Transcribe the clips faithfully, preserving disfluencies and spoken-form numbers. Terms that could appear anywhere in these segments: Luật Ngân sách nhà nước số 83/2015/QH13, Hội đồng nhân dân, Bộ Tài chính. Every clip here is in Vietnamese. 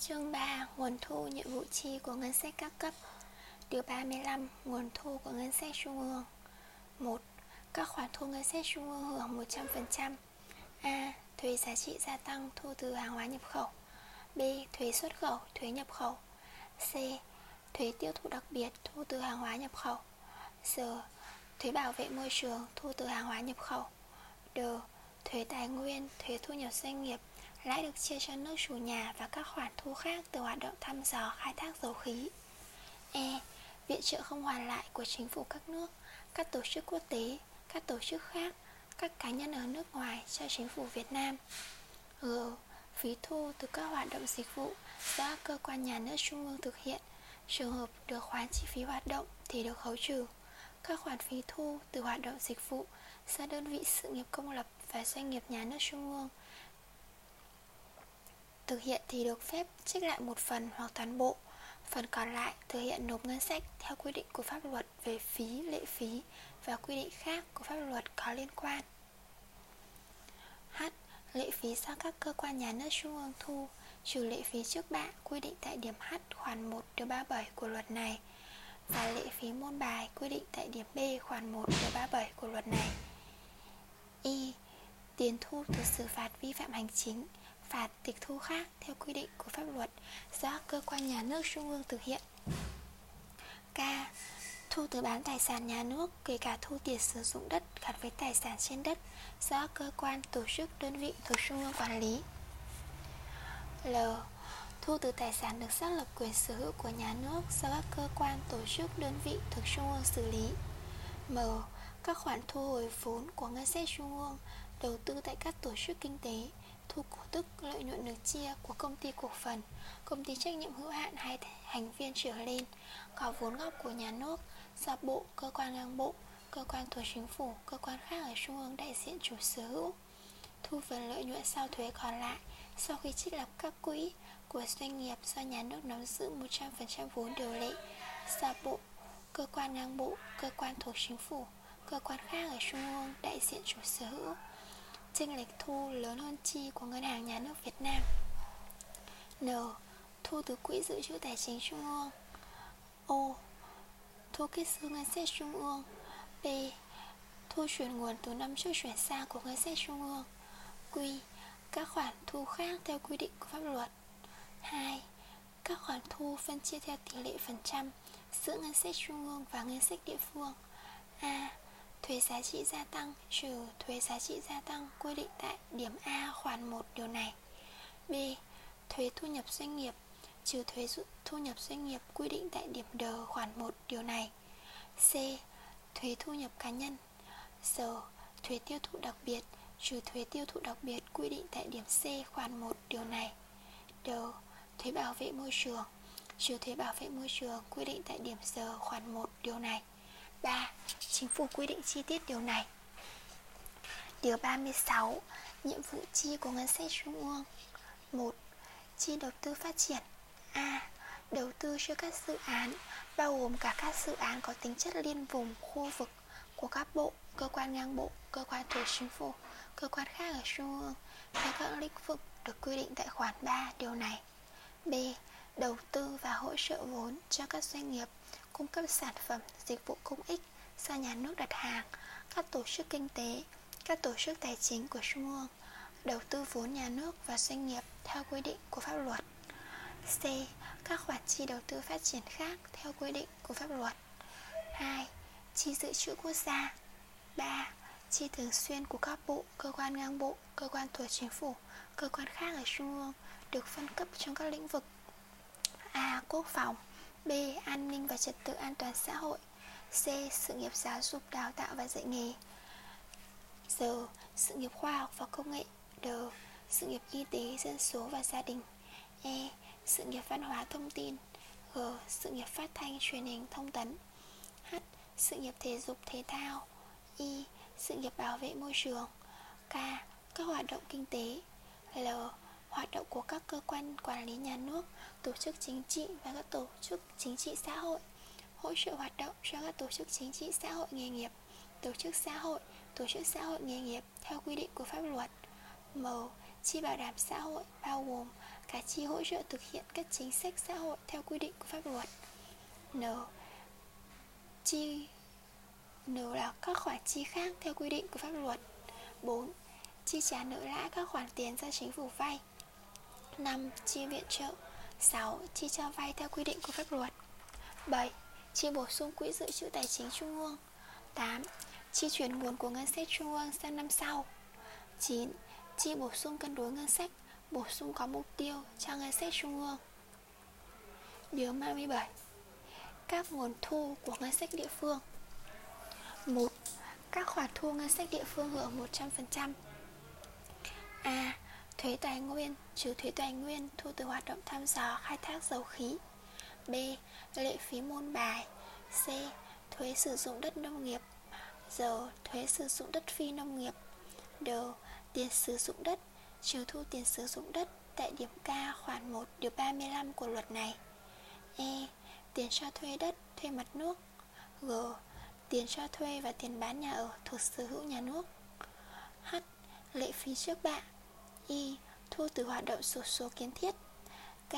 Chương ba. Nguồn thu, nhiệm vụ chi của ngân sách các cấp. Điều ba mươi lăm. Nguồn thu của ngân sách trung ương. Một. Các khoản thu ngân sách trung ương hưởng một trăm phần trăm. A. Thuế giá trị gia tăng thu từ hàng hóa nhập khẩu. B. Thuế xuất khẩu, thuế nhập khẩu. C. Thuế tiêu thụ đặc biệt thu từ hàng hóa nhập khẩu. D. Thuế bảo vệ môi trường thu từ hàng hóa nhập khẩu. D. Thuế tài nguyên, thuế thu nhập doanh nghiệp, lãi được chia cho nước chủ nhà và các khoản thu khác từ hoạt động thăm dò khai thác dầu khí. E. Viện trợ không hoàn lại của chính phủ các nước, các tổ chức quốc tế, các tổ chức khác, các cá nhân ở nước ngoài cho chính phủ Việt Nam. G. Phí thu từ các hoạt động dịch vụ do các cơ quan nhà nước trung ương thực hiện, trường hợp được khoán chi phí hoạt động thì được khấu trừ. Các khoản phí thu từ hoạt động dịch vụ do đơn vị sự nghiệp công lập và doanh nghiệp nhà nước trung ương thực hiện thì được phép trích lại một phần hoặc toàn bộ, phần còn lại thực hiện nộp ngân sách theo quy định của pháp luật về phí, lệ phí và quy định khác của pháp luật có liên quan. H. Lệ phí do các cơ quan nhà nước trung ương thu, trừ lệ phí trước bạ quy định tại điểm H khoản một điều ba mươi bảy của luật này và lệ phí môn bài quy định tại điểm B khoản một điều ba mươi bảy của luật này. I. Tiền thu từ xử phạt vi phạm hành chính, phạt tịch thu khác theo quy định của pháp luật do cơ quan nhà nước trung ương thực hiện. K. Thu từ bán tài sản nhà nước, kể cả thu tiền sử dụng đất gắn với tài sản trên đất do cơ quan, tổ chức, đơn vị thuộc trung ương quản lý. L. Thu từ tài sản được xác lập quyền sở hữu của nhà nước do các cơ quan, tổ chức, đơn vị thuộc trung ương xử lý. M. Các khoản thu hồi vốn của ngân sách trung ương, đầu tư tại các tổ chức kinh tế, thu cổ tức, lợi nhuận được chia của công ty cổ phần, công ty trách nhiệm hữu hạn hai thành viên trở lên, có vốn góp của nhà nước, do bộ, cơ quan ngang bộ, cơ quan thuộc chính phủ, cơ quan khác ở trung ương đại diện chủ sở hữu, thu phần lợi nhuận sau thuế còn lại sau khi trích lập các quỹ của doanh nghiệp do nhà nước nắm giữ một trăm phần trăm vốn điều lệ, do bộ, cơ quan ngang bộ, cơ quan thuộc chính phủ, cơ quan khác ở trung ương đại diện chủ sở hữu. Chênh lệch thu lớn hơn chi của Ngân hàng Nhà nước Việt Nam. N. Thu từ quỹ dự trữ tài chính trung ương. O. Thu kết dư ngân sách trung ương. P. Thu chuyển nguồn từ năm trước chuyển sang của ngân sách trung ương. Q. Các khoản thu khác theo quy định của pháp luật. hai. Các khoản thu phân chia theo tỷ lệ phần trăm giữa ngân sách trung ương và ngân sách địa phương. A. Thuế giá trị gia tăng trừ thuế giá trị gia tăng quy định tại điểm A khoản một điều này. B. Thuế thu nhập doanh nghiệp trừ thuế thu nhập doanh nghiệp quy định tại điểm D khoản một điều này. C. Thuế thu nhập cá nhân. D. Thuế tiêu thụ đặc biệt trừ thuế tiêu thụ đặc biệt quy định tại điểm C khoản một điều này. D. Thuế bảo vệ môi trường trừ thuế bảo vệ môi trường quy định tại điểm G khoản một điều này. ba. Chính phủ quy định chi tiết điều này. Điều ba mươi sáu. Nhiệm vụ chi của ngân sách trung ương. một. Chi đầu tư phát triển. A. Đầu tư cho các dự án, bao gồm cả các dự án có tính chất liên vùng, khu vực của các bộ, cơ quan ngang bộ, cơ quan thuộc chính phủ, cơ quan khác ở trung ương theo các lĩnh vực được quy định tại khoản ba điều này. B. Đầu tư và hỗ trợ vốn cho các doanh nghiệp cung cấp sản phẩm, dịch vụ công ích do nhà nước đặt hàng, các tổ chức kinh tế, các tổ chức tài chính của trung ương, đầu tư vốn nhà nước và doanh nghiệp theo quy định của pháp luật. C. Các khoản chi đầu tư phát triển khác theo quy định của pháp luật. hai. Chi dự trữ quốc gia. ba. Chi thường xuyên của các bộ, cơ quan ngang bộ, cơ quan thuộc chính phủ, cơ quan khác ở trung ương được phân cấp trong các lĩnh vực: A. Quốc phòng. B. An ninh và trật tự an toàn xã hội. C. Sự nghiệp giáo dục, đào tạo và dạy nghề. D. Sự nghiệp khoa học và công nghệ. D. Sự nghiệp y tế, dân số và gia đình. E. Sự nghiệp văn hóa thông tin. G. Sự nghiệp phát thanh, truyền hình, thông tấn. H. Sự nghiệp thể dục, thể thao. I. Sự nghiệp bảo vệ môi trường. K. Các hoạt động kinh tế. L. Hoạt động của các cơ quan quản lý nhà nước, tổ chức chính trị và các tổ chức chính trị xã hội, hỗ trợ hoạt động cho các tổ chức chính trị xã hội nghề nghiệp, tổ chức xã hội, tổ chức xã hội nghề nghiệp theo quy định của pháp luật. M. Chi bảo đảm xã hội bao gồm cá chi hỗ trợ thực hiện các chính sách xã hội theo quy định của pháp luật. N. Chi N là các khoản chi khác theo quy định của pháp luật. Bốn. Chi trả nợ lãi các khoản tiền do chính phủ vay. Năm. Chi viện trợ. Sáu. Chi cho vay theo quy định của pháp luật. Bảy. Chi bổ sung quỹ dự trữ tài chính trung ương. Tám. Chi chuyển nguồn của ngân sách trung ương sang năm sau. Chín. Chi bổ sung cân đối ngân sách, bổ sung có mục tiêu cho ngân sách trung ương. Điều ba mươi bảy. Các nguồn thu của ngân sách địa phương. Một. Các khoản thu ngân sách địa phương hưởng một trăm phần trăm. A. Thuế tài nguyên, trừ thuế tài nguyên thu từ hoạt động thăm dò khai thác dầu khí. B. Lệ phí môn bài. C. Thuế sử dụng đất nông nghiệp. D. Thuế sử dụng đất phi nông nghiệp. D. Tiền sử dụng đất, trừ thu tiền sử dụng đất tại điểm K khoản một điều ba mươi lăm của luật này. E. Tiền cho thuê đất, thuê mặt nước. G. Tiền cho thuê và tiền bán nhà ở thuộc sở hữu nhà nước. H. Lệ phí trước bạ. I. Thu từ hoạt động sổ số kiến thiết. K.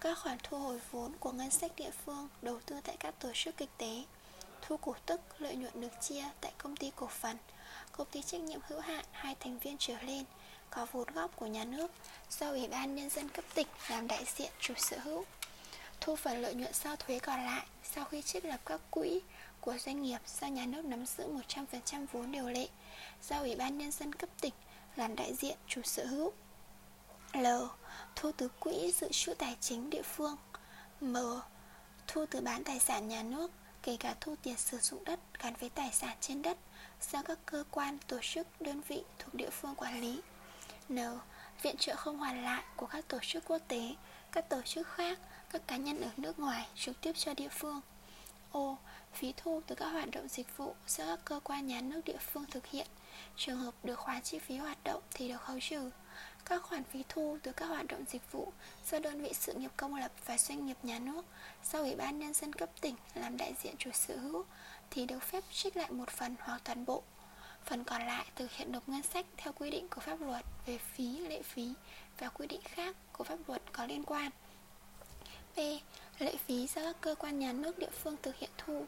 Các khoản thu hồi vốn của ngân sách địa phương đầu tư tại các tổ chức kinh tế, thu cổ tức, lợi nhuận được chia tại công ty cổ phần, công ty trách nhiệm hữu hạn hai thành viên trở lên có vốn góp của nhà nước do Ủy ban Nhân dân cấp tỉnh làm đại diện chủ sở hữu, thu phần lợi nhuận sau thuế còn lại sau khi trích lập các quỹ của doanh nghiệp do nhà nước nắm giữ một trăm phần trăm vốn điều lệ do Ủy ban Nhân dân cấp tỉnh làm đại diện chủ sở hữu. L. Thu từ quỹ dự trữ tài chính địa phương. M. Thu từ bán tài sản nhà nước, kể cả thu tiền sử dụng đất gắn với tài sản trên đất do các cơ quan, tổ chức, đơn vị thuộc địa phương quản lý. N. Viện trợ không hoàn lại của các tổ chức quốc tế, các tổ chức khác, các cá nhân ở nước ngoài trực tiếp cho địa phương. O. Phí thu từ các hoạt động dịch vụ do các cơ quan nhà nước địa phương thực hiện, trường hợp được khoán chi phí hoạt động thì được khấu trừ. Các khoản phí thu từ các hoạt động dịch vụ do đơn vị sự nghiệp công lập và doanh nghiệp nhà nước do Ủy ban Nhân dân cấp tỉnh làm đại diện chủ sở hữu thì được phép trích lại một phần hoặc toàn bộ. Phần còn lại thực hiện nộp ngân sách theo quy định của pháp luật về phí, lệ phí và quy định khác của pháp luật có liên quan. P. Lệ phí do các cơ quan nhà nước địa phương thực hiện thu.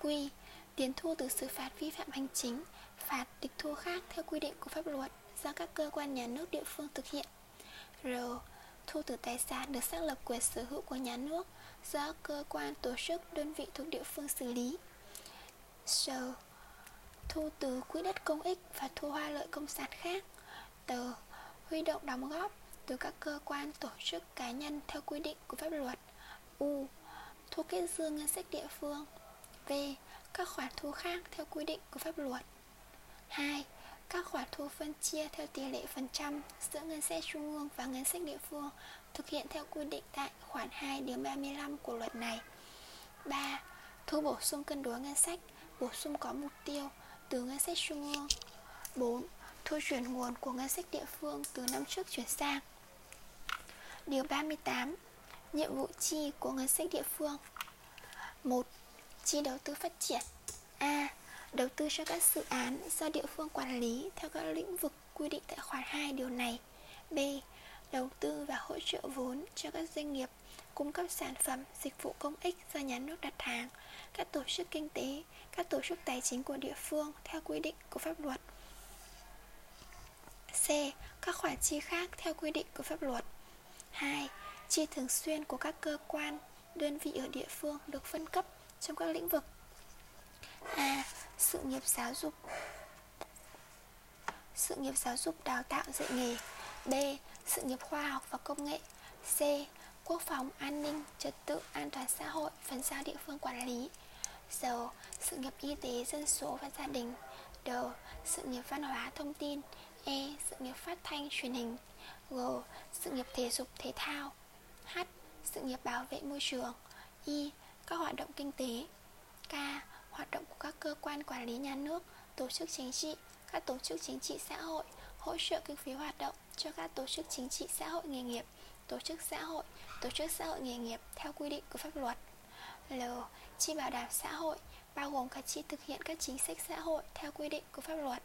Q. Tiền thu từ xử phạt vi phạm hành chính, phạt tịch thu khác theo quy định của pháp luật do các cơ quan nhà nước địa phương thực hiện. R. Thu từ tài sản được xác lập quyền sở hữu của nhà nước do cơ quan, tổ chức, đơn vị thuộc địa phương xử lý. S. Thu từ quỹ đất công ích và thu hoa lợi công sản khác. T. Huy động đóng góp từ các cơ quan, tổ chức, cá nhân theo quy định của pháp luật. U. Thu kết dư ngân sách địa phương. V. Các khoản thu khác theo quy định của pháp luật. Hai. Các khoản thu phân chia theo tỷ lệ phần trăm giữa ngân sách trung ương và ngân sách địa phương thực hiện theo quy định tại khoản hai điều ba mươi lăm của luật này. Ba. Thu bổ sung cân đối ngân sách, bổ sung có mục tiêu từ ngân sách trung ương. Bốn. Thu chuyển nguồn của ngân sách địa phương từ năm trước chuyển sang. Điều ba mươi tám. Nhiệm vụ chi của ngân sách địa phương. Một. Chi đầu tư phát triển. A. Đầu tư cho các dự án do địa phương quản lý theo các lĩnh vực quy định tại khoản hai điều này. B. Đầu tư và hỗ trợ vốn cho các doanh nghiệp cung cấp sản phẩm, dịch vụ công ích do nhà nước đặt hàng, các tổ chức kinh tế, các tổ chức tài chính của địa phương theo quy định của pháp luật. C. Các khoản chi khác theo quy định của pháp luật. Hai. Chi thường xuyên của các cơ quan, đơn vị ở địa phương được phân cấp trong các lĩnh vực. A. Sự nghiệp giáo dục. Sự nghiệp giáo dục đào tạo dạy nghề. B. Sự nghiệp khoa học và công nghệ. C. Quốc phòng, an ninh, trật tự, an toàn xã hội, phần giao địa phương quản lý. D. Sự nghiệp y tế, dân số và gia đình. D. Sự nghiệp văn hóa, thông tin. E. Sự nghiệp phát thanh, truyền hình. G. Sự nghiệp thể dục, thể thao. H. Sự nghiệp bảo vệ môi trường. I. Các hoạt động kinh tế. K. Hoạt động của các cơ quan quản lý nhà nước, tổ chức chính trị, các tổ chức chính trị xã hội, hỗ trợ kinh phí hoạt động cho các tổ chức chính trị xã hội nghề nghiệp, tổ chức xã hội, tổ chức xã hội nghề nghiệp theo quy định của pháp luật. L. Chi bảo đảm xã hội, bao gồm cả chi thực hiện các chính sách xã hội theo quy định của pháp luật.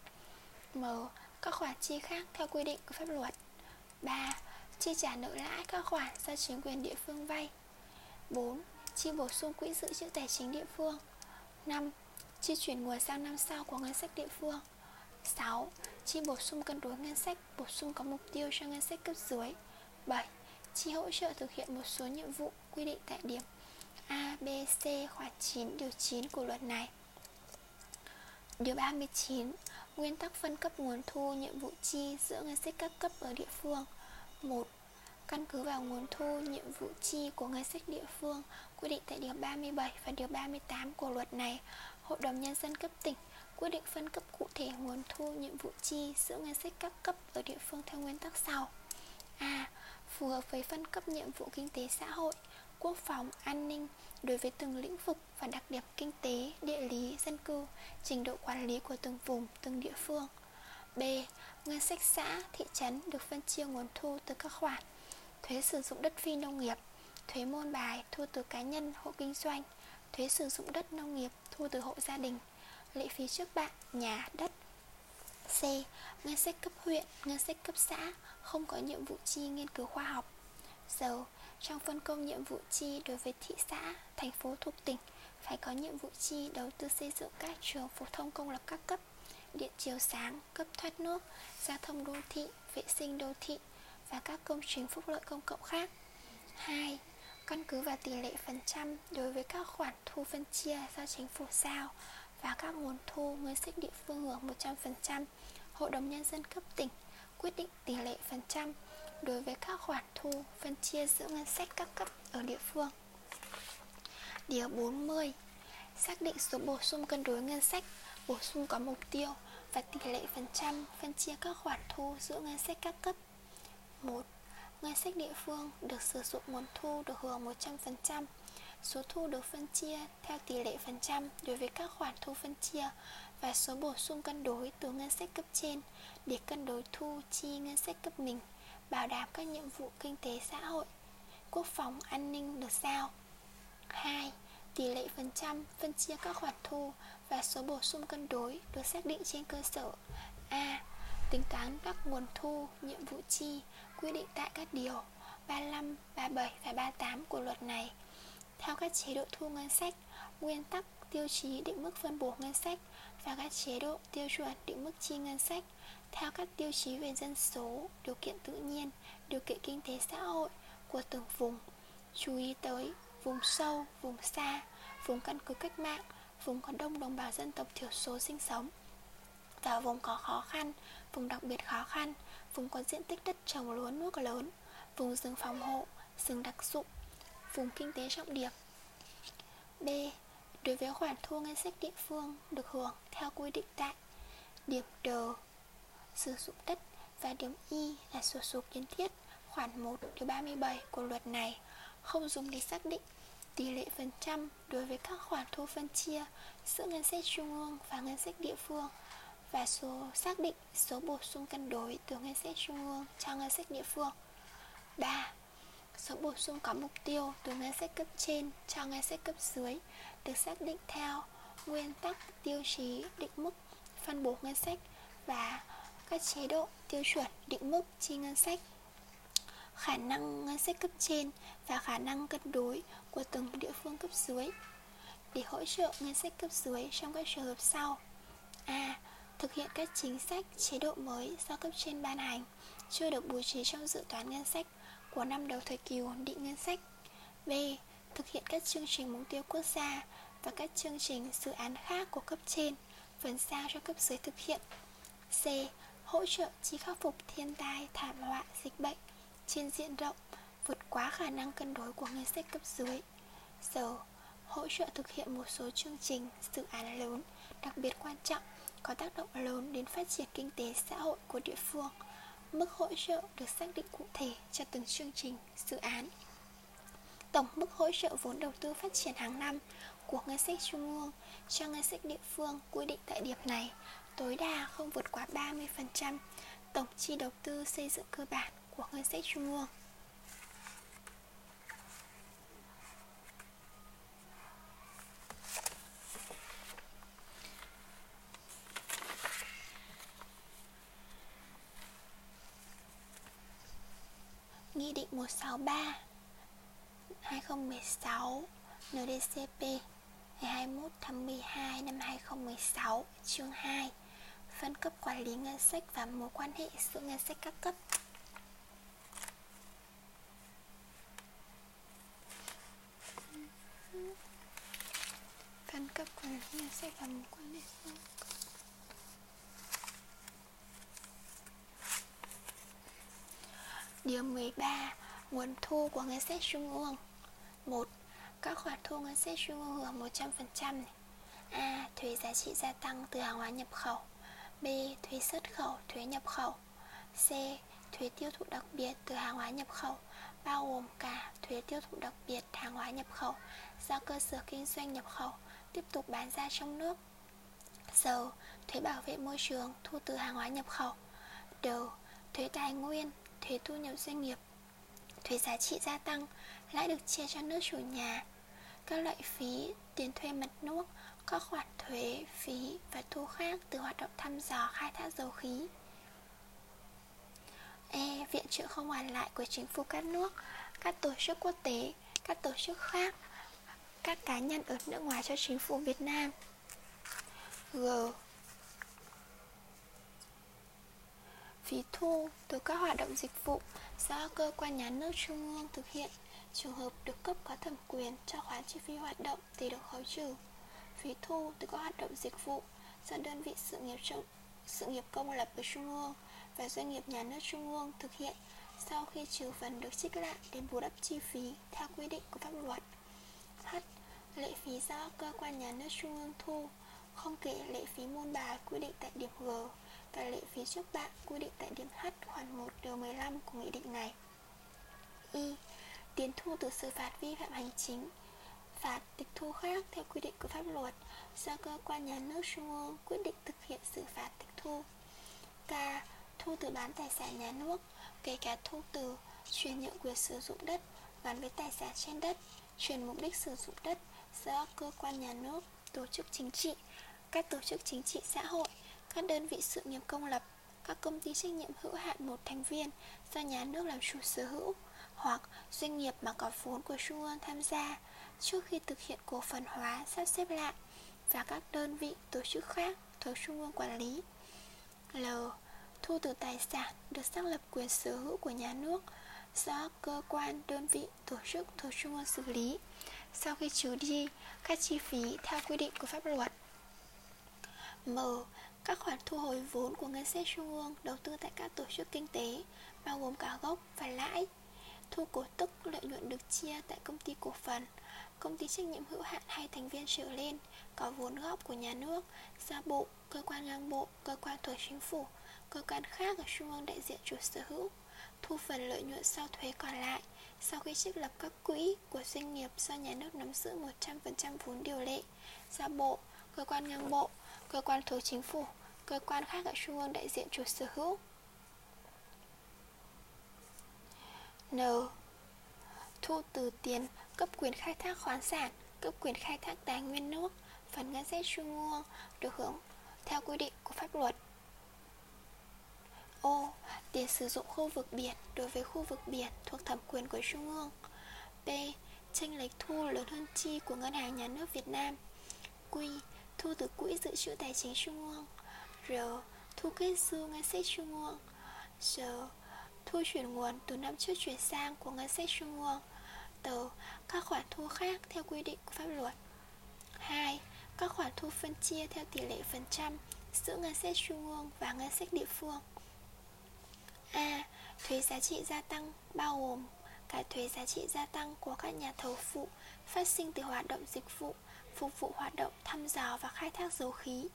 M. Các khoản chi khác theo quy định của pháp luật. ba. chi trả nợ lãi các khoản do chính quyền địa phương vay. Bốn. Chi bổ sung quỹ dự trữ tài chính địa phương. Năm. Chi chuyển nguồn sang năm sau của ngân sách địa phương. Sáu. Chi bổ sung cân đối ngân sách, bổ sung có mục tiêu cho ngân sách cấp dưới. Bảy. Chi hỗ trợ thực hiện một số nhiệm vụ quy định tại điểm A, B, C khoản chín điều chín của luật này. Điều ba mươi chín. Nguyên tắc phân cấp nguồn thu nhiệm vụ chi giữa ngân sách các cấp ở địa phương. Một. Căn cứ vào nguồn thu nhiệm vụ chi của ngân sách địa phương quy định tại điều ba mươi bảy và điều ba mươi tám của luật này, Hội đồng Nhân dân cấp tỉnh quyết định phân cấp cụ thể nguồn thu nhiệm vụ chi giữa ngân sách các cấp ở địa phương theo nguyên tắc sau. A. Phù hợp với phân cấp nhiệm vụ kinh tế xã hội, quốc phòng, an ninh đối với từng lĩnh vực và đặc điểm kinh tế, địa lý, dân cư, trình độ quản lý của từng vùng, từng địa phương. B. Ngân sách xã, thị trấn được phân chia nguồn thu từ các khoản thuế sử dụng đất phi nông nghiệp, thuế môn bài, thu từ cá nhân, hộ kinh doanh, thuế sử dụng đất nông nghiệp, thu từ hộ gia đình, lệ phí trước bạ, nhà, đất. C. Ngân sách cấp huyện, ngân sách cấp xã không có nhiệm vụ chi nghiên cứu khoa học. D. Trong phân công nhiệm vụ chi đối với thị xã, thành phố thuộc tỉnh phải có nhiệm vụ chi đầu tư xây dựng các trường phổ thông công lập các cấp, điện chiếu sáng, cấp thoát nước, giao thông đô thị, vệ sinh đô thị và các công trình phúc lợi công cộng khác. Hai. Căn cứ vào tỷ lệ phần trăm đối với các khoản thu phân chia do chính phủ giao và các nguồn thu ngân sách địa phương hưởng một trăm phần trăm, Hội đồng Nhân dân cấp tỉnh quyết định tỷ lệ phần trăm đối với các khoản thu phân chia giữa ngân sách các cấp ở địa phương. Điều bốn mươi. Xác định số bổ sung cân đối ngân sách, bổ sung có mục tiêu và tỷ lệ phần trăm phân chia các khoản thu giữa ngân sách các cấp. một. Ngân sách địa phương được sử dụng nguồn thu được hưởng một trăm phần trăm. Số thu được phân chia theo tỷ lệ phần trăm đối với các khoản thu phân chia và số bổ sung cân đối từ ngân sách cấp trên để cân đối thu chi ngân sách cấp mình, bảo đảm các nhiệm vụ kinh tế xã hội, quốc phòng, an ninh được giao. Hai. Tỷ lệ phần trăm phân chia các khoản thu và số bổ sung cân đối được xác định trên cơ sở A. Tính toán các nguồn thu, nhiệm vụ chi quy định tại các điều ba mươi lăm, ba mươi bảy và ba mươi tám của luật này. Theo các chế độ thu ngân sách, nguyên tắc, tiêu chí định mức phân bổ ngân sách và các chế độ tiêu chuẩn định mức chi ngân sách theo các tiêu chí về dân số, điều kiện tự nhiên, điều kiện kinh tế xã hội của từng vùng, chú ý tới vùng sâu, vùng xa, vùng căn cứ cách mạng, vùng có đông đồng bào dân tộc thiểu số sinh sống và vùng có khó khăn, vùng đặc biệt khó khăn, vùng có diện tích đất trồng lúa nước lớn, vùng rừng phòng hộ, rừng đặc dụng, vùng kinh tế trọng điểm. B. Đối với khoản thu ngân sách địa phương được hưởng theo quy định tại điểm D sử dụng đất và điểm Y là sổ số kiến thiết khoản một điều ba mươi bảy của luật này, không dùng để xác định tỷ lệ phần trăm đối với các khoản thu phân chia giữa ngân sách trung ương và ngân sách địa phương và số xác định số bổ sung cân đối từ ngân sách trung ương cho ngân sách địa phương. Ba. Số bổ sung có mục tiêu từ ngân sách cấp trên cho ngân sách cấp dưới được xác định theo nguyên tắc, tiêu chí, định mức, phân bổ ngân sách và các chế độ, tiêu chuẩn, định mức chi ngân sách, khả năng ngân sách cấp trên và khả năng cân đối của từng địa phương cấp dưới để hỗ trợ ngân sách cấp dưới trong các trường hợp sau. A. Thực hiện các chính sách, chế độ mới do cấp trên ban hành chưa được bố trí trong dự toán ngân sách của năm đầu thời kỳ ổn định ngân sách. B. Thực hiện các chương trình mục tiêu quốc gia và các chương trình dự án khác của cấp trên phần giao cho cấp dưới thực hiện. C. Hỗ trợ chi khắc phục thiên tai, thảm họa, dịch bệnh trên diện rộng vượt quá khả năng cân đối của ngân sách cấp dưới. D. Hỗ trợ thực hiện một số chương trình, dự án lớn đặc biệt quan trọng có tác động lớn đến phát triển kinh tế xã hội của địa phương. Mức hỗ trợ được xác định cụ thể cho từng chương trình, dự án. Tổng mức hỗ trợ vốn đầu tư phát triển hàng năm của ngân sách trung ương cho ngân sách địa phương quy định tại điểm này tối đa không vượt quá ba mươi phần trăm tổng chi đầu tư xây dựng cơ bản của ngân sách trung ương. một trăm sáu mươi ba trên hai nghìn không trăm mười sáu N Đ C P ngày hai mươi mốt tháng mười hai năm hai nghìn không trăm mười sáu, chương hai, phân cấp quản lý ngân sách và mối quan hệ giữa ngân sách các cấp. Phân cấp quản lý ngân sách và mối quan hệ giữa ngân sách các cấp. Điều mười ba. Nguồn thu của ngân sách trung ương. Một. Các khoản thu ngân sách trung ương hưởng một trăm phần trăm này. A. Thuế giá trị gia tăng từ hàng hóa nhập khẩu. B. Thuế xuất khẩu, thuế nhập khẩu. C. Thuế tiêu thụ đặc biệt từ hàng hóa nhập khẩu, bao gồm cả thuế tiêu thụ đặc biệt hàng hóa nhập khẩu do cơ sở kinh doanh nhập khẩu tiếp tục bán ra trong nước. D. Thuế bảo vệ môi trường thu từ hàng hóa nhập khẩu. D. Thuế tài nguyên, thuế thu nhập doanh nghiệp. Thuế giá trị gia tăng, lãi được chia cho nước chủ nhà. Các loại phí, tiền thuê mặt nước, các khoản thuế, phí và thu khác từ hoạt động thăm dò khai thác dầu khí. E. Viện trợ không hoàn lại của chính phủ các nước, các tổ chức quốc tế, các tổ chức khác, các cá nhân ở nước ngoài cho chính phủ Việt Nam. G. Phí thu từ các hoạt động dịch vụ do cơ quan nhà nước trung ương thực hiện, trường hợp được cấp có thẩm quyền cho khoán chi phí hoạt động thì được khấu trừ. Phí thu từ các hoạt động dịch vụ do đơn vị sự nghiệp trung, sự nghiệp công lập ở trung ương và doanh nghiệp nhà nước trung ương thực hiện, sau khi trừ phần được trích lại để bù đắp chi phí theo quy định của pháp luật. H. Lệ phí do cơ quan nhà nước trung ương thu, không kể lệ phí môn bài quy định tại điểm G và lệ phí trước bạ quy định tại điểm H khoản một điều mười lăm của nghị định này. I. Tiền thu từ xử phạt vi phạm hành chính, phạt tịch thu khác theo quy định của pháp luật do cơ quan nhà nước trung ương quyết định thực hiện xử phạt tịch thu. K. Thu từ bán tài sản nhà nước, kể cả thu từ chuyển nhượng quyền sử dụng đất gắn với tài sản trên đất, chuyển mục đích sử dụng đất do cơ quan nhà nước, tổ chức chính trị, các tổ chức chính trị xã hội, các đơn vị sự nghiệp công lập, các công ty trách nhiệm hữu hạn một thành viên do nhà nước làm chủ sở hữu, hoặc doanh nghiệp mà có vốn của trung ương tham gia trước khi thực hiện cổ phần hóa, sắp xếp lại, và các đơn vị, tổ chức khác thuộc trung ương quản lý. L. Thu từ tài sản được xác lập quyền sở hữu của nhà nước do cơ quan, đơn vị, tổ chức thuộc trung ương xử lý, sau khi trừ đi các chi phí theo quy định của pháp luật. M. Các khoản thu hồi vốn của ngân sách trung ương đầu tư tại các tổ chức kinh tế, bao gồm cả gốc và lãi. Thu cổ tức, lợi nhuận được chia tại công ty cổ phần, công ty trách nhiệm hữu hạn hai thành viên trở lên có vốn góp của nhà nước, do bộ, cơ quan ngang bộ, cơ quan thuộc chính phủ, cơ quan khác ở trung ương đại diện chủ sở hữu. Thu phần lợi nhuận sau thuế còn lại sau khi trích lập các quỹ của doanh nghiệp do nhà nước nắm giữ một trăm phần trăm vốn điều lệ, do bộ, cơ quan ngang bộ, cơ quan thuộc chính phủ, cơ quan khác ở trung ương đại diện chủ sở hữu. N. Thu từ tiền cấp quyền khai thác khoáng sản, cấp quyền khai thác tài nguyên nước, phần ngân sách trung ương được hưởng theo quy định của pháp luật. O. Tiền sử dụng khu vực biển đối với khu vực biển thuộc thẩm quyền của trung ương. P. Chênh lệch thu lớn hơn chi của Ngân hàng Nhà nước Việt Nam. Q. Thu từ quỹ dự trữ tài chính trung ương. R. Thu kết dư ngân sách trung ương. S. Thu chuyển nguồn từ năm trước chuyển sang của ngân sách trung ương. T. Các khoản thu khác theo quy định của pháp luật. hai. Các khoản thu phân chia theo tỷ lệ phần trăm giữa ngân sách trung ương và ngân sách địa phương. A. Thuế giá trị gia tăng bao gồm cả thuế giá trị gia tăng của các nhà thầu phụ phát sinh từ hoạt động dịch vụ, phục vụ hoạt động thăm dò và khai thác dầu khí,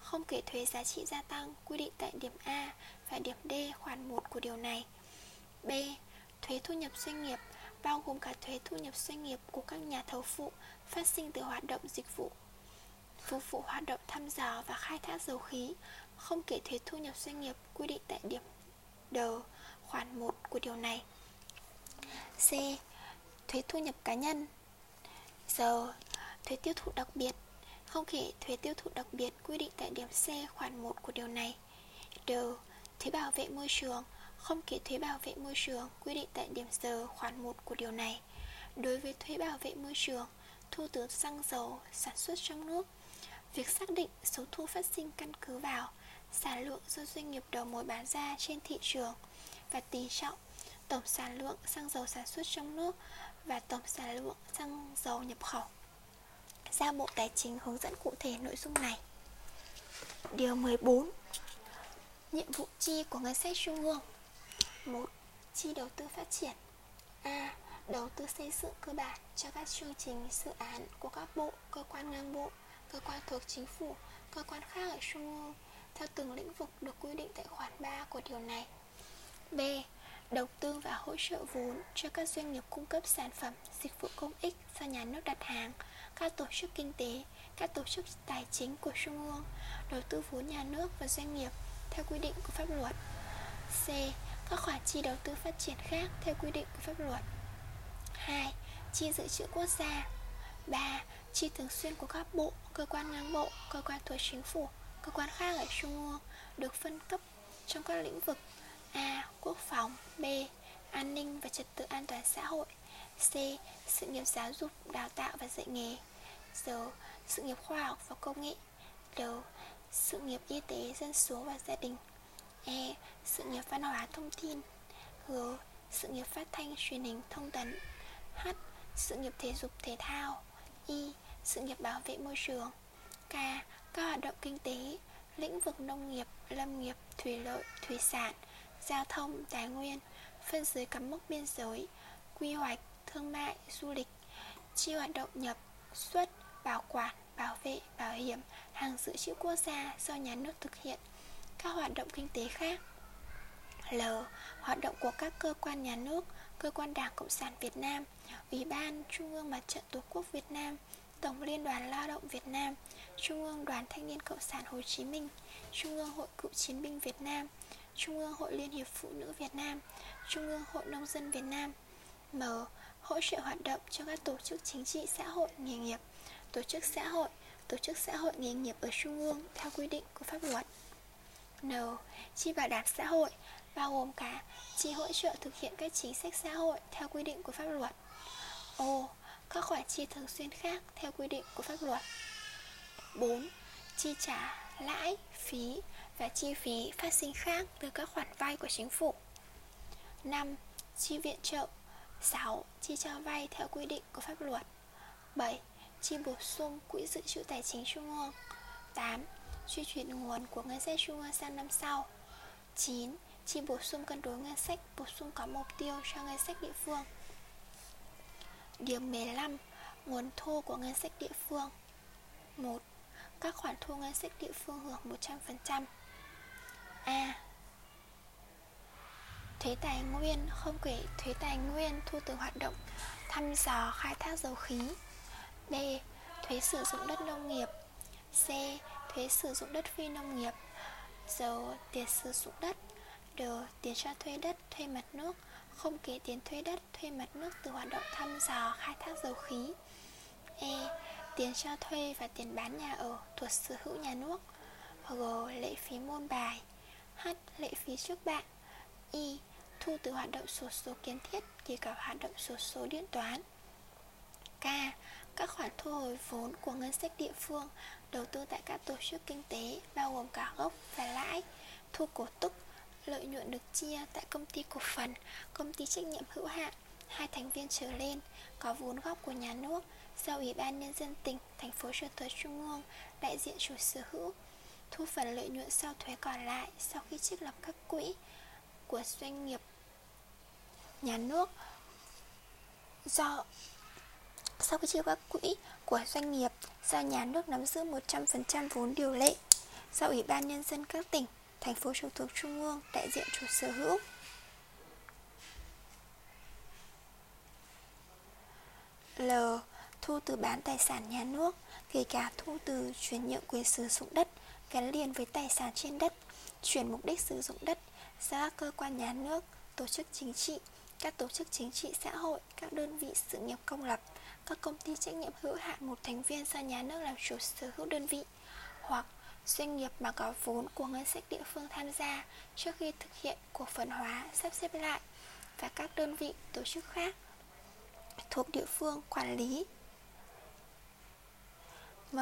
không kể thuế giá trị gia tăng quy định tại điểm A và điểm D khoản một của điều này. B. Thuế thu nhập doanh nghiệp bao gồm cả thuế thu nhập doanh nghiệp của các nhà thầu phụ phát sinh từ hoạt động dịch vụ, phục vụ hoạt động thăm dò và khai thác dầu khí, không kể thuế thu nhập doanh nghiệp quy định tại điểm D khoản một của điều này. C. Thuế thu nhập cá nhân. D. Thuế tiêu thụ đặc biệt, không kể thuế tiêu thụ đặc biệt quy định tại điểm C khoản một của điều này. D. Thuế bảo vệ môi trường, không kể thuế bảo vệ môi trường quy định tại điểm giờ khoản một của điều này. Đối với thuế bảo vệ môi trường thu từ xăng dầu sản xuất trong nước, việc xác định số thu phát sinh căn cứ vào sản lượng do doanh nghiệp đầu mối bán ra trên thị trường và tỷ trọng tổng sản lượng xăng dầu sản xuất trong nước và tổng sản lượng xăng dầu nhập khẩu. Ra Bộ Tài chính hướng dẫn cụ thể nội dung này. Điều mười bốn. Nhiệm vụ chi của ngân sách trung ương. một. Chi đầu tư phát triển. A. Đầu tư xây dựng cơ bản cho các chương trình dự án của các bộ, cơ quan ngang bộ, cơ quan thuộc chính phủ, cơ quan khác ở trung ương theo từng lĩnh vực được quy định tại khoản ba của điều này. B. Đầu tư và hỗ trợ vốn cho các doanh nghiệp cung cấp sản phẩm, dịch vụ công ích do nhà nước đặt hàng, các tổ chức kinh tế, các tổ chức tài chính của trung ương, đầu tư vốn nhà nước và doanh nghiệp theo quy định của pháp luật. C. Các khoản chi đầu tư phát triển khác theo quy định của pháp luật. hai. Chi dự trữ quốc gia. ba. Chi thường xuyên của các bộ, cơ quan ngang bộ, cơ quan thuộc chính phủ, cơ quan khác ở trung ương được phân cấp trong các lĩnh vực: A. Quốc phòng. B. An ninh và trật tự an toàn xã hội. C. Sự nghiệp giáo dục, đào tạo và dạy nghề. D. Sự nghiệp khoa học và công nghệ. D. Sự nghiệp y tế, dân số và gia đình. E. Sự nghiệp văn hóa thông tin. G. Sự nghiệp phát thanh, truyền hình, thông tấn. H. Sự nghiệp thể dục thể thao. I. Sự nghiệp bảo vệ môi trường. K. Các hoạt động kinh tế, lĩnh vực nông nghiệp, lâm nghiệp, thủy lợi, thủy sản, giao thông, tài nguyên, phân giới cắm mốc biên giới, quy hoạch, thương mại, du lịch, chi hoạt động nhập, xuất, bảo quản, bảo vệ, bảo hiểm, hàng dự trữ quốc gia do nhà nước thực hiện, các hoạt động kinh tế khác. L. Hoạt động của các cơ quan nhà nước, cơ quan Đảng Cộng sản Việt Nam, Ủy ban Trung ương Mặt trận Tổ quốc Việt Nam, Tổng Liên đoàn Lao động Việt Nam, Trung ương Đoàn Thanh niên Cộng sản Hồ Chí Minh, Trung ương Hội Cựu Chiến binh Việt Nam, Trung ương Hội Liên hiệp Phụ nữ Việt Nam, Trung ương Hội Nông dân Việt Nam. M. Hỗ trợ hoạt động cho các tổ chức chính trị xã hội nghề nghiệp, tổ chức xã hội, tổ chức xã hội nghề nghiệp ở trung ương theo quy định của pháp luật. N. Chi bảo đảm xã hội, bao gồm cả chi hỗ trợ thực hiện các chính sách xã hội theo quy định của pháp luật. O. Các khoản chi thường xuyên khác theo quy định của pháp luật. bốn. Chi trả lãi, phí và chi phí phát sinh khác từ các khoản vay của chính phủ. năm. Chi viện trợ. sáu. Chi cho vay theo quy định của pháp luật. bảy. Chi bổ sung quỹ dự trữ tài chính trung ương. tám. Chi chuyển nguồn của ngân sách trung ương sang năm sau. chín. Chi bổ sung cân đối ngân sách, bổ sung có mục tiêu cho ngân sách địa phương. Điều mười lăm. Nguồn thu của ngân sách địa phương. một. Các khoản thu ngân sách địa phương hưởng một trăm phần trăm. A. Thuế tài nguyên, không kể thuế tài nguyên thu từ hoạt động thăm dò khai thác dầu khí. B. Thuế sử dụng đất nông nghiệp. C. Thuế sử dụng đất phi nông nghiệp. D. Tiền sử dụng đất. D. Tiền cho thuê đất, thuê mặt nước, không kể tiền thuê đất, thuê mặt nước từ hoạt động thăm dò khai thác dầu khí. E. Tiền cho thuê và tiền bán nhà ở thuộc sở hữu nhà nước. G. Lệ phí môn bài. H. Lệ phí trước bạ. I. Thu từ hoạt động sổ số kiến thiết, kể cả hoạt động sổ số điện toán. K. Các khoản thu hồi vốn của ngân sách địa phương đầu tư tại các tổ chức kinh tế, bao gồm cả gốc và lãi, thu cổ tức, lợi nhuận được chia tại công ty cổ phần, công ty trách nhiệm hữu hạn hai thành viên trở lên có vốn góp của nhà nước do Ủy ban Nhân dân tỉnh, thành phố trực thuộc trung ương đại diện chủ sở hữu, thu phần lợi nhuận sau thuế còn lại sau khi trích lập các quỹ của doanh nghiệp nhà nước do sau khi trích lập các quỹ của doanh nghiệp do nhà nước nắm giữ một trăm phần trăm vốn điều lệ do Ủy ban Nhân dân các tỉnh, thành phố trực thuộc trung ương đại diện chủ sở hữu. L. Thu từ bán tài sản nhà nước, kể cả thu từ chuyển nhượng quyền sử dụng đất gắn liền với tài sản trên đất, chuyển mục đích sử dụng đất ra các cơ quan nhà nước, tổ chức chính trị, các tổ chức chính trị xã hội, các đơn vị sự nghiệp công lập, các công ty trách nhiệm hữu hạn một thành viên do nhà nước làm chủ sở hữu đơn vị, hoặc Doanh nghiệp mà có vốn của ngân sách địa phương tham gia trước khi thực hiện cổ phần hóa, sắp xếp lại và các đơn vị tổ chức khác thuộc địa phương quản lý. M.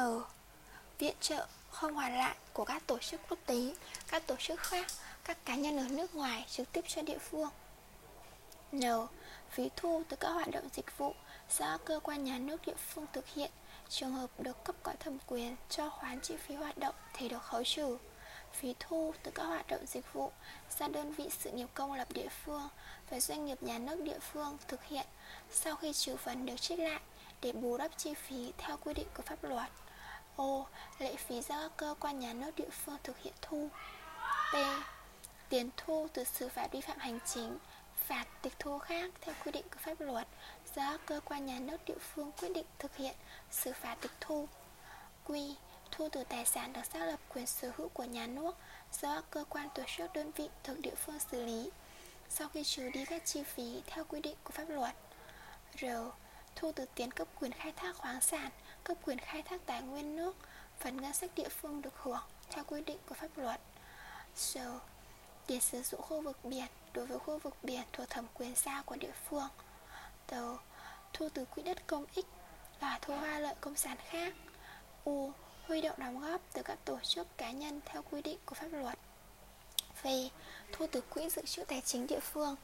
Viện trợ không hoàn lại của các tổ chức quốc tế, các tổ chức khác, các cá nhân ở nước ngoài trực tiếp cho địa phương. N. Phí thu từ các hoạt động dịch vụ do cơ quan nhà nước địa phương thực hiện, trường hợp được cấp có thẩm quyền cho khoán chi phí hoạt động thì được khấu trừ. Phí thu từ các hoạt động dịch vụ do đơn vị sự nghiệp công lập địa phương và doanh nghiệp nhà nước địa phương thực hiện, sau khi trừ phần được trích lại để bù đắp chi phí theo quy định của pháp luật. O. Lệ phí do các cơ quan nhà nước địa phương thực hiện thu. P. Tiền thu từ xử phạt vi phạm hành chính, phạt tịch thu khác theo quy định của pháp luật do cơ quan nhà nước địa phương quyết định thực hiện, xử phạt tịch thu. Q. Thu từ tài sản được xác lập quyền sở hữu của nhà nước do cơ quan, tổ chức, đơn vị thuộc địa phương xử lý, sau khi trừ đi các chi phí theo quy định của pháp luật. R. Thu từ tiền cấp quyền khai thác khoáng sản, cấp quyền khai thác tài nguyên nước, phần ngân sách địa phương được hưởng theo quy định của pháp luật. S. Tiền sử dụng khu vực biển đối với khu vực biển thuộc thẩm quyền giao của địa phương. T. Thu từ quỹ đất công ích và thu hoa lợi công sản khác. U. Huy động đóng góp từ các tổ chức, cá nhân theo quy định của pháp luật. V. Thu từ quỹ dự trữ tài chính địa phương.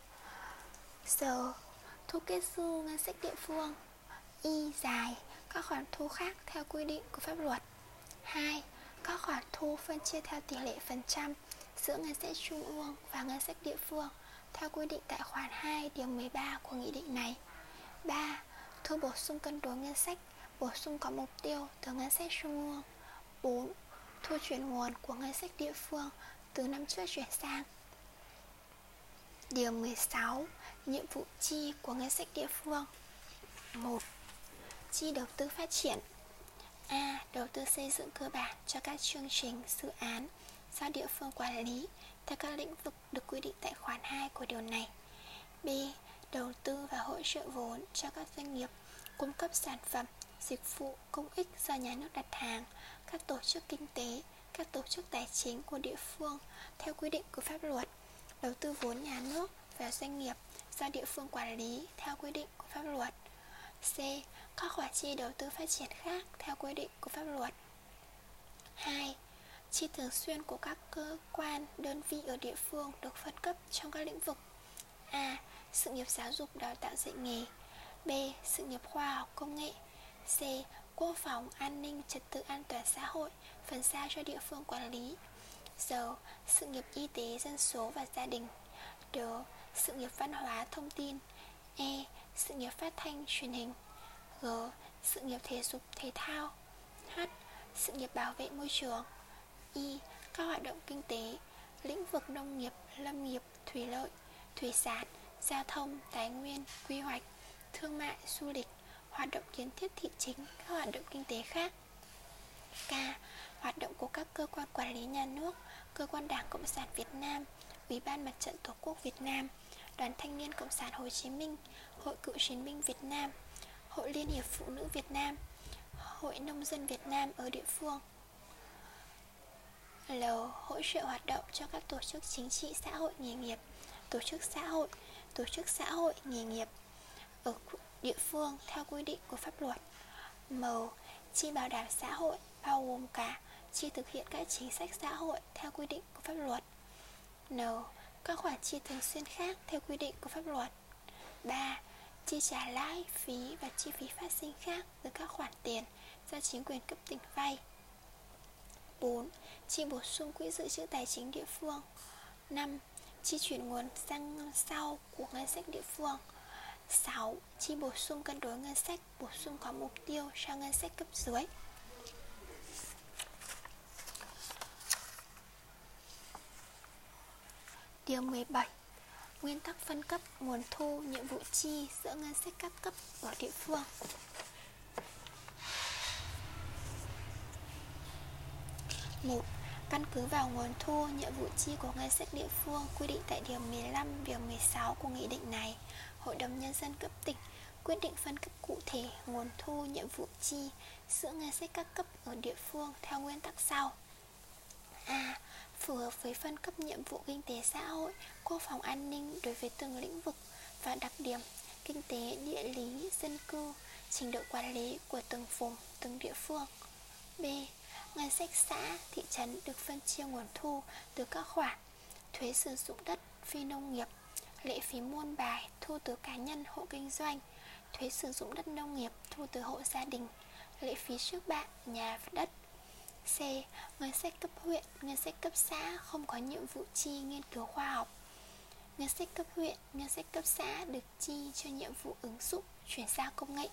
S. Thu kết dư ngân sách địa phương. Y. Dài các khoản thu khác theo quy định của pháp luật. hai. Các khoản thu phân chia theo tỷ lệ phần trăm giữa ngân sách trung ương và ngân sách địa phương theo quy định tại khoản hai điều mười ba của nghị định này. ba. Thu bổ sung cân đối ngân sách, bổ sung có mục tiêu từ ngân sách trung ương. bốn. Thu chuyển nguồn của ngân sách địa phương từ năm trước chuyển sang. Điều mười sáu. Nhiệm vụ chi của ngân sách địa phương. một. Chi đầu tư phát triển. A. Đầu tư xây dựng cơ bản cho các chương trình, dự án do địa phương quản lý theo các lĩnh vực được quy định tại khoản hai của điều này. B. Đầu tư và hỗ trợ vốn cho các doanh nghiệp cung cấp sản phẩm, dịch vụ công ích do nhà nước đặt hàng, các tổ chức kinh tế, các tổ chức tài chính của địa phương theo quy định của pháp luật, đầu tư vốn nhà nước và doanh nghiệp do địa phương quản lý theo quy định của pháp luật. C. Các khoản chi đầu tư phát triển khác theo quy định của pháp luật. hai. Chi thường xuyên của các cơ quan, đơn vị ở địa phương được phân cấp trong các lĩnh vực: A. Sự nghiệp giáo dục đào tạo dạy nghề. B. Sự nghiệp khoa học công nghệ. C. Quốc phòng, an ninh, trật tự an toàn xã hội, phần giao cho địa phương quản lý. D. Sự nghiệp y tế, dân số và gia đình. D. Sự nghiệp văn hóa, thông tin. E. Sự nghiệp phát thanh, truyền hình. G. Sự nghiệp thể dục, thể thao. H. Sự nghiệp bảo vệ môi trường. I. Các hoạt động kinh tế, lĩnh vực nông nghiệp, lâm nghiệp, thủy lợi, thủy sản, giao thông, tài nguyên, quy hoạch, thương mại, du lịch, hoạt động kiến thiết thị chính, các hoạt động kinh tế khác. K. Hoạt động của các cơ quan quản lý nhà nước, cơ quan Đảng Cộng sản Việt Nam, Ủy ban Mặt trận Tổ quốc Việt Nam, Đoàn Thanh niên Cộng sản Hồ Chí Minh, Hội Cựu chiến binh Việt Nam, Hội Liên hiệp Phụ nữ Việt Nam, Hội Nông dân Việt Nam ở địa phương. L. Hỗ trợ hoạt động cho các tổ chức chính trị xã hội nghề nghiệp, tổ chức xã hội, tổ chức xã hội nghề nghiệp ở địa phương theo quy định của pháp luật. M. Chi bảo đảm xã hội bao gồm cả chi thực hiện các chính sách xã hội theo quy định của pháp luật. N. Các khoản chi thường xuyên khác theo quy định của pháp luật. ba. Chi trả lãi, phí và chi phí phát sinh khác từ các khoản tiền do chính quyền cấp tỉnh vay. bốn. Chi bổ sung quỹ dự trữ tài chính địa phương. năm. Chi chuyển nguồn sang năm sau của ngân sách địa phương. sáu. Chi bổ sung cân đối ngân sách, bổ sung có mục tiêu cho ngân sách cấp dưới. Điều mười bảy. Nguyên tắc phân cấp nguồn thu, nhiệm vụ chi giữa ngân sách các cấp ở địa phương. một. Căn cứ vào nguồn thu, nhiệm vụ chi của ngân sách địa phương quy định tại điều mười lăm, điều mười sáu của nghị định này, Hội đồng Nhân dân cấp tỉnh quyết định phân cấp cụ thể nguồn thu, nhiệm vụ chi giữa ngân sách các cấp ở địa phương theo nguyên tắc sau. a. Phù hợp với phân cấp nhiệm vụ kinh tế xã hội, quốc phòng an ninh đối với từng lĩnh vực và đặc điểm kinh tế, địa lý, dân cư, trình độ quản lý của từng vùng, từng địa phương. B. Ngân sách xã, thị trấn được phân chia nguồn thu từ các khoản thuế sử dụng đất phi nông nghiệp, lệ phí môn bài thu từ cá nhân hộ kinh doanh, thuế sử dụng đất nông nghiệp thu từ hộ gia đình, lệ phí trước bạ, nhà và đất. C. Ngân sách cấp huyện, ngân sách cấp xã không có nhiệm vụ chi nghiên cứu khoa học. Ngân sách cấp huyện, ngân sách cấp xã được chi cho nhiệm vụ ứng dụng, chuyển giao công nghệ.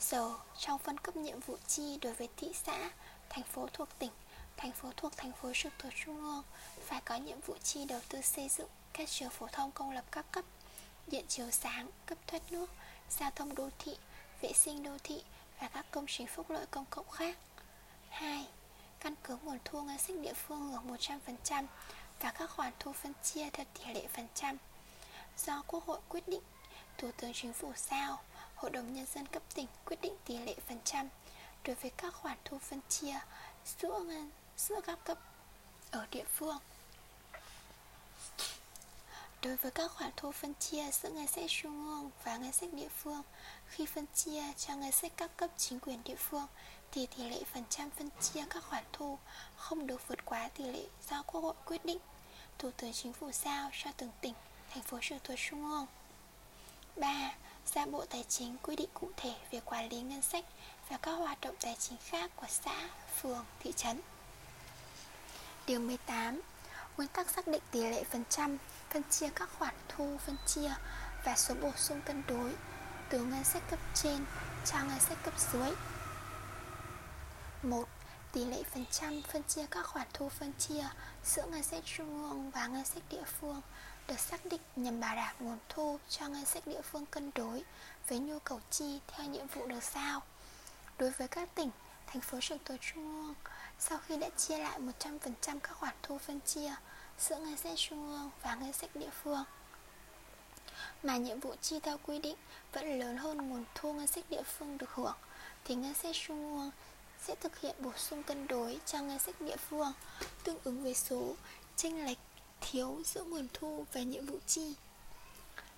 Giờ, trong phân cấp nhiệm vụ chi đối với thị xã, thành phố thuộc tỉnh, thành phố thuộc thành phố trực thuộc trung ương phải có nhiệm vụ chi đầu tư xây dựng các trường phổ thông công lập các cấp, điện chiếu sáng, cấp thoát nước, giao thông đô thị, vệ sinh đô thị và các công trình phúc lợi công cộng khác. hai. Căn cứ nguồn thu ngân sách địa phương hưởng một trăm phần trăm và các khoản thu phân chia theo tỷ lệ phần trăm do Quốc hội quyết định, Thủ tướng Chính phủ giao, Hội đồng Nhân dân cấp tỉnh quyết định tỷ lệ phần trăm đối với các khoản thu phân chia giữa, ngân, giữa các cấp ở địa phương. Đối với các khoản thu phân chia giữa ngân sách trung ương và ngân sách địa phương, khi phân chia cho ngân sách các cấp chính quyền địa phương thì tỷ lệ phần trăm phân chia các khoản thu không được vượt quá tỷ lệ do Quốc hội quyết định, Thủ tướng Chính phủ giao cho từng tỉnh, thành phố trực thuộc trung ương. ba. Ra Bộ Tài chính quy định cụ thể về quản lý ngân sách và các hoạt động tài chính khác của xã, phường, thị trấn. Điều mười tám. Nguyên tắc xác định tỷ lệ phần trăm, phân chia các khoản thu phân chia và số bổ sung cân đối từ ngân sách cấp trên sang ngân sách cấp dưới. một. Tỷ lệ phần trăm phân chia các khoản thu phân chia giữa ngân sách trung ương và ngân sách địa phương được xác định nhằm bảo đảm nguồn thu cho ngân sách địa phương cân đối với nhu cầu chi theo nhiệm vụ được giao. Đối với các tỉnh, thành phố trực thuộc trung ương, sau khi đã chia lại một trăm phần trăm các khoản thu phân chia giữa ngân sách trung ương và ngân sách địa phương, mà nhiệm vụ chi theo quy định vẫn lớn hơn nguồn thu ngân sách địa phương được hưởng, thì ngân sách trung ương sẽ thực hiện bổ sung cân đối cho ngân sách địa phương tương ứng với số chênh lệch thiếu giữa nguồn thu và nhiệm vụ chi.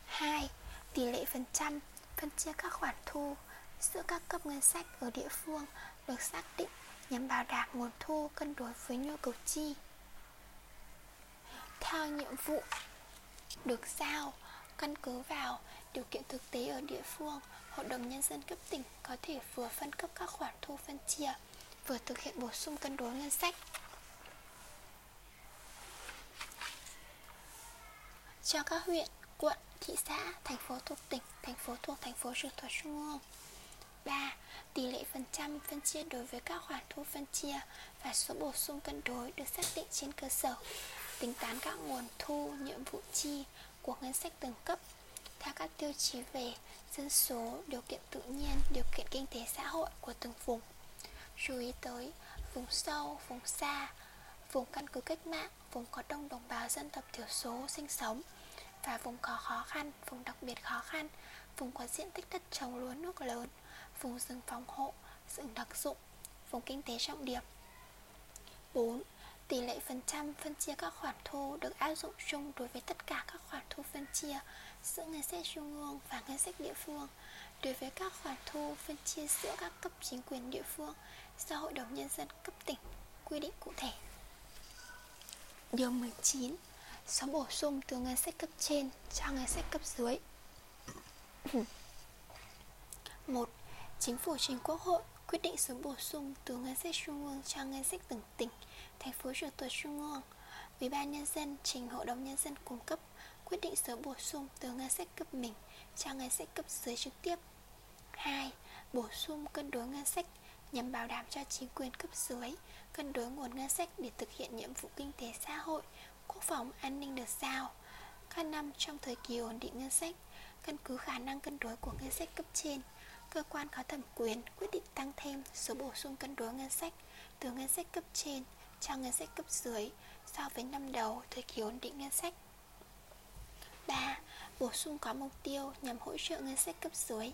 hai. Tỷ lệ phần trăm phân chia các khoản thu giữa các cấp ngân sách ở địa phương được xác định nhằm bảo đảm nguồn thu cân đối với nhu cầu chi theo nhiệm vụ được giao. Căn cứ vào điều kiện thực tế ở địa phương, Hội đồng Nhân dân cấp tỉnh có thể vừa phân cấp các khoản thu phân chia, vừa thực hiện bổ sung cân đối ngân sách. Cho các huyện, quận, thị xã, thành phố thuộc tỉnh, thành phố thuộc thành phố trực thuộc trung ương. ba. Tỷ lệ phần trăm phân chia đối với các khoản thu phân chia và số bổ sung cân đối được xác định trên cơ sở tính toán các nguồn thu, nhiệm vụ chi của ngân sách từng cấp theo các tiêu chí về dân số, điều kiện tự nhiên, điều kiện kinh tế xã hội của từng vùng. Chú ý tới vùng sâu, vùng xa, vùng căn cứ cách mạng, vùng có đông đồng bào dân tộc thiểu số sinh sống và vùng có khó khăn, vùng đặc biệt khó khăn, vùng có diện tích đất trồng lúa nước lớn, vùng rừng phòng hộ, rừng đặc dụng, vùng kinh tế trọng điểm. bốn. Tỷ lệ phần trăm phân chia các khoản thu được áp dụng chung đối với tất cả các khoản thu phân chia giữa ngân sách trung ương và ngân sách địa phương, đối với các khoản thu phân chia giữa các cấp chính quyền địa phương do Hội đồng Nhân dân cấp tỉnh quy định cụ thể. Điều mười chín. Số bổ sung từ ngân sách cấp trên cho ngân sách cấp dưới. một. Chính phủ trình Quốc hội quyết định số bổ sung từ ngân sách trung ương cho ngân sách từng tỉnh, thành phố trực thuộc trung ương. Ủy ban Nhân dân trình Hội đồng Nhân dân cung cấp quyết định số bổ sung từ ngân sách cấp mình cho ngân sách cấp dưới trực tiếp. hai. Bổ sung cân đối ngân sách nhằm bảo đảm cho chính quyền cấp dưới cân đối nguồn ngân sách để thực hiện nhiệm vụ kinh tế xã hội, quốc phòng, an ninh được giao các năm trong thời kỳ ổn định ngân sách. Căn cứ khả năng cân đối của ngân sách cấp trên, cơ quan có thẩm quyền quyết định tăng thêm số bổ sung cân đối ngân sách từ ngân sách cấp trên cho ngân sách cấp dưới so với năm đầu thời kỳ ổn định ngân sách. ba. Bổ sung có mục tiêu nhằm hỗ trợ ngân sách cấp dưới.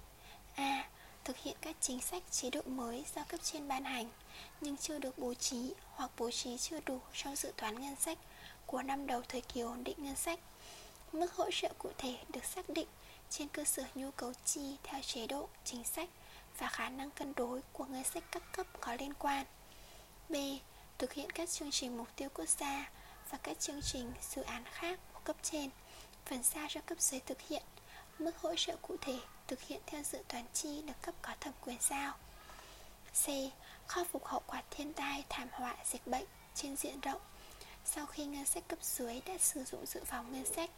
A. thực hiện các chính sách chế độ mới do cấp trên ban hành nhưng chưa được bố trí hoặc bố trí chưa đủ trong dự toán ngân sách của năm đầu thời kỳ ổn định ngân sách. Mức hỗ trợ cụ thể được xác định trên cơ sở nhu cầu chi theo chế độ, chính sách và khả năng cân đối của ngân sách các cấp có liên quan. B. Thực hiện các chương trình mục tiêu quốc gia và các chương trình dự án khác của cấp trên, phần giao cho cấp dưới thực hiện. Mức hỗ trợ cụ thể thực hiện theo dự toán chi được cấp có thẩm quyền giao. C. Khắc phục hậu quả thiên tai, thảm họa, dịch bệnh trên diện rộng sau khi ngân sách cấp dưới đã sử dụng dự phòng ngân sách,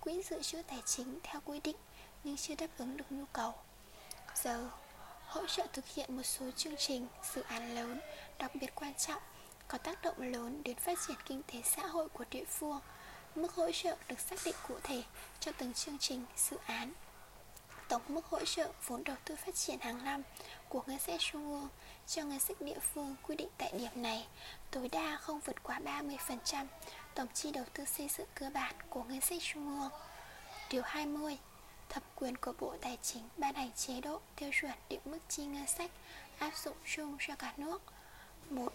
quỹ dự trữ tài chính theo quy định nhưng chưa đáp ứng được nhu cầu. D. Hỗ trợ thực hiện một số chương trình, dự án lớn, đặc biệt quan trọng, có tác động lớn đến phát triển kinh tế xã hội của địa phương. Mức hỗ trợ được xác định cụ thể cho từng chương trình, dự án. Tổng mức hỗ trợ vốn đầu tư phát triển hàng năm của ngân sách trung ương cho ngân sách địa phương quy định tại điểm này tối đa không vượt quá ba mươi phần trăm tổng chi đầu tư xây dựng cơ bản của ngân sách trung ương. Điều hai mươi. Thẩm quyền của Bộ Tài chính ban hành chế độ, tiêu chuẩn, định mức chi ngân sách áp dụng chung cho cả nước. một.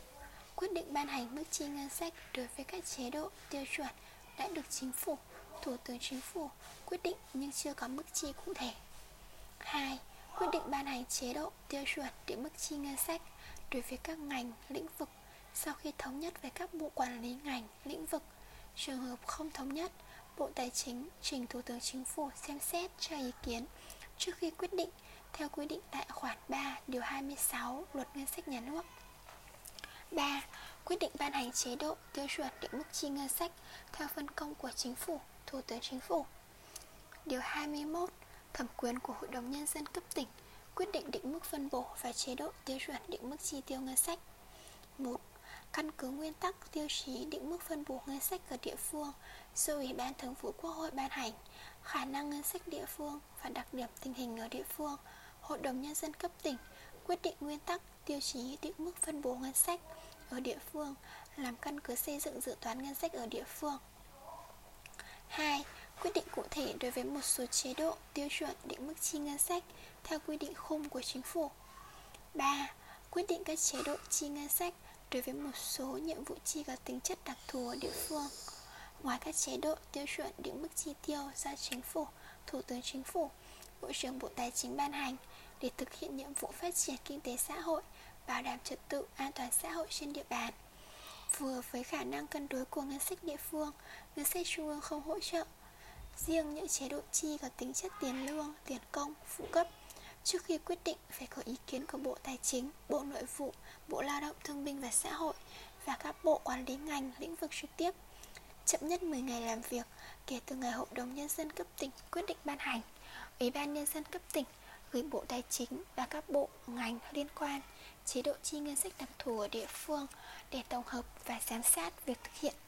Quyết định ban hành mức chi ngân sách đối với các chế độ, tiêu chuẩn đã được Chính phủ, Thủ tướng Chính phủ quyết định nhưng chưa có mức chi cụ thể. hai. Quyết định ban hành chế độ, tiêu chuẩn, định mức chi ngân sách đối với các ngành, lĩnh vực sau khi thống nhất với các bộ quản lý ngành, lĩnh vực. Trường hợp không thống nhất, Bộ Tài chính trình Thủ tướng Chính phủ xem xét cho ý kiến trước khi quyết định theo quy định tại khoản ba điều hai mươi sáu Luật Ngân sách nhà nước. ba. Quyết định ban hành chế độ, tiêu chuẩn, định mức chi ngân sách theo phân công của Chính phủ, Thủ tướng Chính phủ. Điều hai mươi mốt. Thẩm quyền của Hội đồng Nhân dân cấp tỉnh quyết định định mức phân bổ và chế độ, tiêu chuẩn, định mức chi tiêu ngân sách. một. Căn cứ nguyên tắc, tiêu chí, định mức phân bổ ngân sách ở địa phương do Ủy ban Thường vụ Quốc hội ban hành, khả năng ngân sách địa phương và đặc điểm tình hình ở địa phương, Hội đồng Nhân dân cấp tỉnh quyết định nguyên tắc, tiêu chí, định mức phân bổ ngân sách ở địa phương làm căn cứ xây dựng dự toán ngân sách ở địa phương. hai. Quyết định cụ thể đối với một số chế độ, tiêu chuẩn, định mức chi ngân sách theo quy định khung của Chính phủ. ba. Quyết định các chế độ chi ngân sách đối với một số nhiệm vụ chi có tính chất đặc thù ở địa phương. Ngoài các chế độ, tiêu chuẩn, định mức chi tiêu do Chính phủ, Thủ tướng Chính phủ, Bộ trưởng Bộ Tài chính ban hành để thực hiện nhiệm vụ phát triển kinh tế xã hội, bảo đảm trật tự, an toàn xã hội trên địa bàn. Vừa với khả năng cân đối của ngân sách địa phương, ngân sách trung ương không hỗ trợ. Riêng những chế độ chi có tính chất tiền lương, tiền công, phụ cấp, trước khi quyết định phải có ý kiến của Bộ Tài chính, Bộ Nội vụ, Bộ Lao động Thương binh và Xã hội và các bộ quản lý ngành, lĩnh vực trực tiếp, chậm nhất mười ngày làm việc kể từ ngày Hội đồng Nhân dân cấp tỉnh quyết định ban hành. Ủy ban Nhân dân cấp tỉnh gửi Bộ Tài chính và các bộ, ngành liên quan chế độ chi ngân sách đặc thù ở địa phương để tổng hợp và giám sát việc thực hiện.